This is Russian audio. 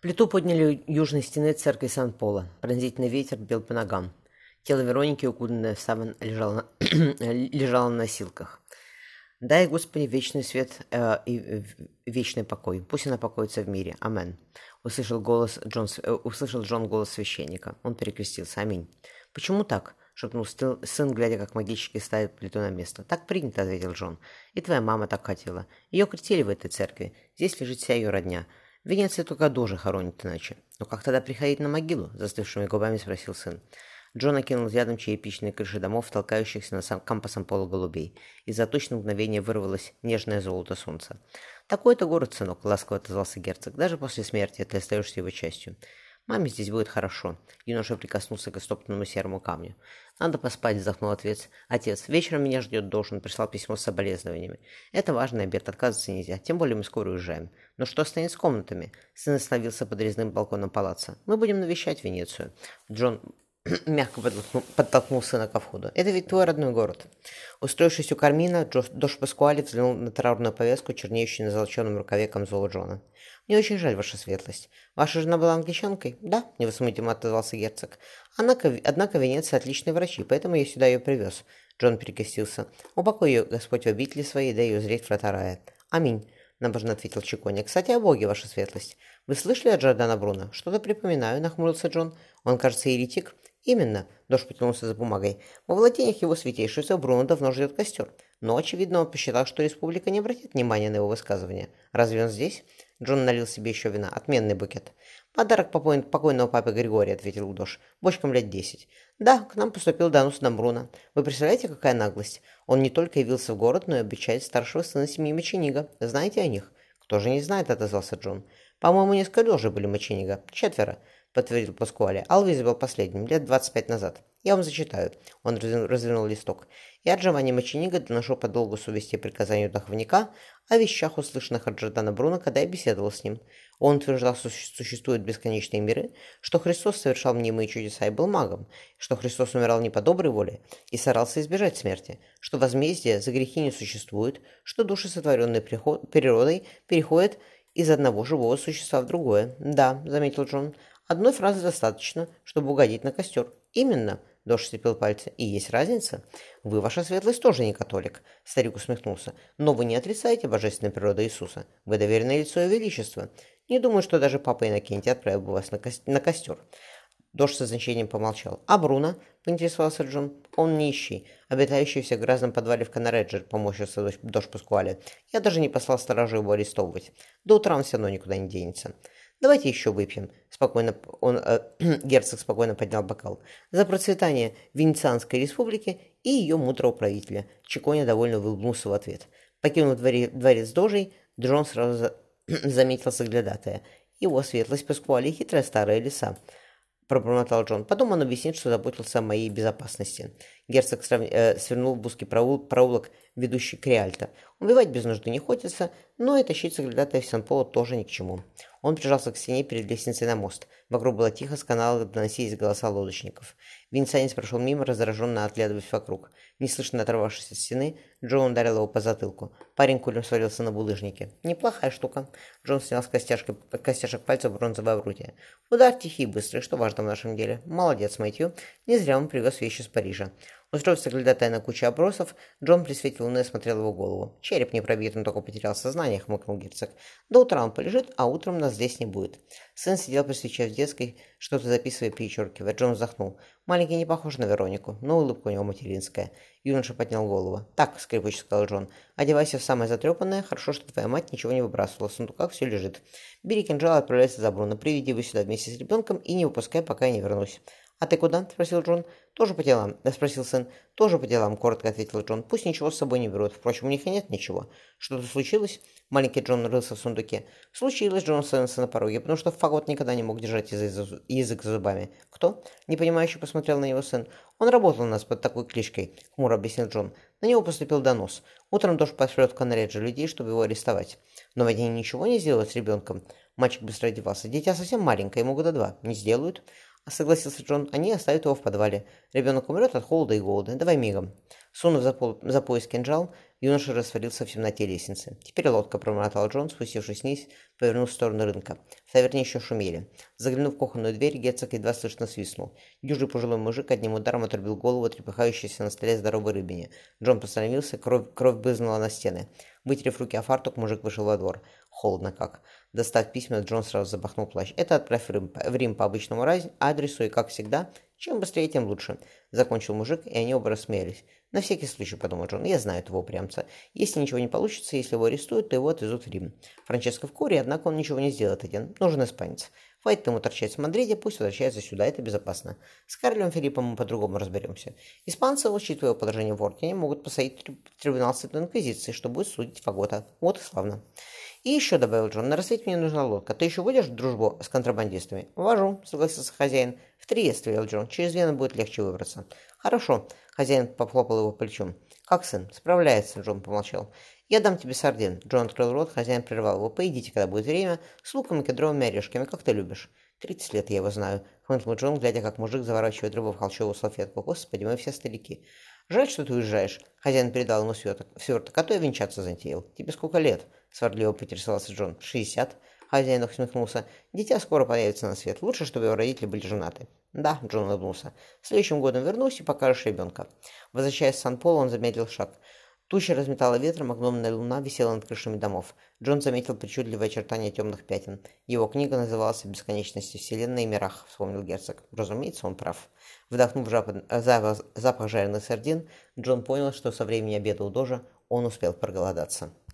Плиту подняли южной стены церкви Сан-Поло. Пронзительный ветер бил по ногам. Тело Вероники, укутанное в саван, лежало на носилках. Дай, Господи, вечный свет и вечный покой. Пусть она покоится в мире. Амен. Услышал Джон голос священника. Он перекрестился. Аминь. Почему так? Шепнул сын, глядя, как могильщики ставят плиту на место. Так принято, ответил Джон. И твоя мама так хотела. Ее крестили в этой церкви. Здесь лежит вся ее родня. В Венеции только дожи хоронят иначе. Но как тогда приходить на могилу? Застывшими губами спросил сын. Джон окинул взглядом черепичные крыши домов, толкающихся на кампусом пола голубей. Из-за тучи мгновения вырвалось нежное золото солнца. «Такой-то город, сынок», — ласково отозвался герцог. «Даже после смерти ты остаешься его частью. Маме здесь будет хорошо». Юноша прикоснулся к истоптанному серому камню. «Надо поспать», — вздохнул отец. «Отец, вечером меня ждет дождь, он прислал письмо с соболезнованиями. Это важный обед, отказываться нельзя, тем более мы скоро уезжаем. Но что станет с комнатами?» Сын остановился под резным балконом палаца. «Мы будем навещать Венецию». Джон мягко подтолкнул сына ко входу. «Это ведь твой родной город». Устроившись у кармина, дож Паскуали взглянул на траурную повязку, чернеющую на золоченом рукаве камзола Джона. «Мне очень жаль, ваша светлость. Ваша жена была англичанкой?» «Да», — невозмутимо отозвался герцог. «Однако Венеция отличные врачи, поэтому я сюда ее привез». Джон перекрестился. «Упокой ее, Господь, в обители своей, дай ее зреть врата рая». «Аминь», — набожно ответил Чиконя. «Кстати, о Боге, ваша светлость. Вы слышали о Джордано Бруно?» «Что-то припоминаю», — нахмурился Джон. «Он, кажется, еретик». «Именно», — Дож потянулся за бумагой, — «во владениях его святейшества Бруно давно ждет костер, но, очевидно, он посчитал, что республика не обратит внимания на его высказывания. Разве он здесь?» Джон налил себе еще вина. «Отменный букет». «Подарок покойного папы Григория», — ответил Дож. «Бочкам лет 10». «Да, к нам поступил донос на Бруно. Вы представляете, какая наглость? Он не только явился в город, но и обещает старшего сына семьи Мочениго. Знаете о них?» «Кто же не знает?» — отозвался Джон. «По-моему, несколько дожей были Мочениго. 4». Подтвердил Паскуали. «Алвиз был последним, лет 25 назад. Я вам зачитаю». Он развернул листок. «Я, Джованни Мочениго, доношу по долгу совести приказанию духовника о вещах, услышанных от Джордано Бруно, когда я беседовал с ним. Он утверждал, что существуют бесконечные миры, что Христос совершал мнимые чудеса и был магом, что Христос умирал не по доброй воле и старался избежать смерти, что возмездие за грехи не существует, что души, сотворенные природой, переходят из одного живого существа в другое». «Да», — заметил Джон, — «одной фразы достаточно, чтобы угодить на костер». «Именно», — Дож сцепил пальцы, — «и есть разница. Вы, ваша светлость, тоже не католик», — старик усмехнулся, — «но вы не отрицаете божественной природы Иисуса. Вы доверенное лицо и величество. Не думаю, что даже папа Иннокентий отправил бы вас на костер». Дож со значением помолчал. «А Бруно?» — поинтересовался Джон. «Он нищий, обитающийся в грязном подвале в Канареджер», — поморщился Дож Паскуали. «Я даже не послал сторожу его арестовывать. До утра он все равно никуда не денется». «Давайте еще выпьем», — герцог спокойно поднял бокал, «за процветание Венецианской республики и ее мудрого правителя». Чиконя довольно улыбнулся в ответ. Покинув дворец дожей, Джон сразу заметил соглядатая. «Его светлость Паскуали, хитрая старая лиса», — пробормотал Джон. «Потом он объяснит, что заботился о моей безопасности». Герцог свернул в узкий проулок, ведущий к Риальта. «Убивать без нужды не хочется, но и тащить соглядатая в Сан-Поло тоже ни к чему». Он прижался к стене перед лестницей на мост. Вокруг было тихо, с канала доносились голоса лодочников. Венецианец прошел мимо, раздраженно оглядываясь вокруг. Неслышно оторвавшись от стены, Джон ударил его по затылку. Парень кулем свалился на булыжнике. «Неплохая штука». Джон снял с костяшек пальцев бронзовое орудие. «Удар тихий и быстрый, что важно в нашем деле. Молодец, Мэтью. Не зря он привез вещи с Парижа». Устроив соглядатая на кучу обросов, Джон при свете луны осмотрел его голову. «Череп не пробит, он только потерял сознание», — хмыкнул герцог. «До утра он полежит, а утром нас здесь не будет». Сын сидел при свече в детской, что-то записывая и перечеркивая. Джон вздохнул. «Маленький не похож на Веронику, но улыбка у него материнская». Юноша поднял голову. «Так, — скрипуче сказал Джон, — одевайся в самое затрепанное. Хорошо, что твоя мать ничего не выбрасывала. В сундуках все лежит. Бери кинжал и отправляйся за Бруно. Приведи его сюда вместе с ребенком и не выпускай, пока я не вернусь». «А ты куда?» – спросил Джон. «Тоже по делам?» – спросил сын. «Тоже по делам», – коротко ответил Джон. «Пусть ничего с собой не берут. Впрочем, у них и нет ничего». «Что-то случилось?» – маленький Джон рылся в сундуке. «Случилось», – Джон остановился на пороге, потому что фагот никогда не мог держать язык за зубами. «Кто?» – непонимающе посмотрел на его сын. «Он работал у нас под такой кличкой», – хмуро объяснил Джон. «На него поступил донос. Утром дождь пошлет в Канареджер людей, чтобы его арестовать. Но ведь они ничего не сделают с ребенком». Мальчик быстро одевался. «Дитя совсем маленькое, ему года 2. Не сделают». Согласился Джон, они оставят его в подвале. Ребенок умрет от холода и голода. Давай мигом. Сунув за пояс кинжал, Юноша растворился в темноте лестницы. «Теперь лодка», — пробормотал Джон, спустившись вниз, повернул в сторону рынка. В таверне еще шумели. Заглянув в кухонную дверь, герцог едва слышно свистнул. Дюжий пожилой мужик одним ударом отрубил голову трепыхающейся на столе здоровой рыбине. Джон постановился, кровь брызнула на стены. Вытерев руки о фартук, мужик вышел во двор. Холодно как. Достав письма, Джон сразу запахнул плащ. «Это отправь в Рим по обычному адресу и, как всегда, чем быстрее, тем лучше», — закончил мужик, и они оба рассмеялись. «На всякий случай», — подумал Джон, — «я знаю этого упрямца. Если ничего не получится, если его арестуют, то его отвезут в Рим. Франческо в куре, однако он ничего не сделает один. Нужен испанец. Файт ему торчается в Мадриде, пусть возвращается сюда, это безопасно. С Карлем Филиппом мы по-другому разберемся. Испанцы, учитывая его положение в Ордене, могут посадить трибунал Святой Инквизиции, что будет судить Фагота. Вот и славно». «И еще», — добавил Джон, — «на рассвете мне нужна лодка. Ты еще водишь дружбу с контрабандистами?» «Вожу», — согласился хозяин. «В Триесте», — велел Джон, — «через Вену будет легче выбраться». «Хорошо», — хозяин похлопал его плечом. «Как сын?» «Справляется», — Джон помолчал. «Я дам тебе сардин». Джон открыл рот, хозяин прервал его. «Поедите, когда будет время, с луком и кедровыми орешками, как ты любишь». 30 лет я его знаю», — хмыкнул Джон, глядя, как мужик заворачивает рыбу в холщовую салфетку. «Господи, мы все старики». «Жаль, что ты уезжаешь», — хозяин передал ему сверток, а то и венчаться затеял. «Тебе сколько лет?» — сварливо поинтересовался Джон. 60. Хозяин усмехнулся. «Дитя скоро появится на свет. Лучше, чтобы его родители были женаты». «Да», — Джон улыбнулся. «Следующим годом вернусь и покажешь ребенка». Возвращаясь в Сан-Поло, он замедлил шаг. Туча разметала ветром, огромная луна висела над крышами домов. Джон заметил причудливые очертания темных пятен. Его книга называлась «Бесконечности вселенной и мирах», вспомнил герцог. Разумеется, он прав. Вдохнув запах жареных сардин, Джон понял, что со времени обеда у Дожа он успел проголодаться.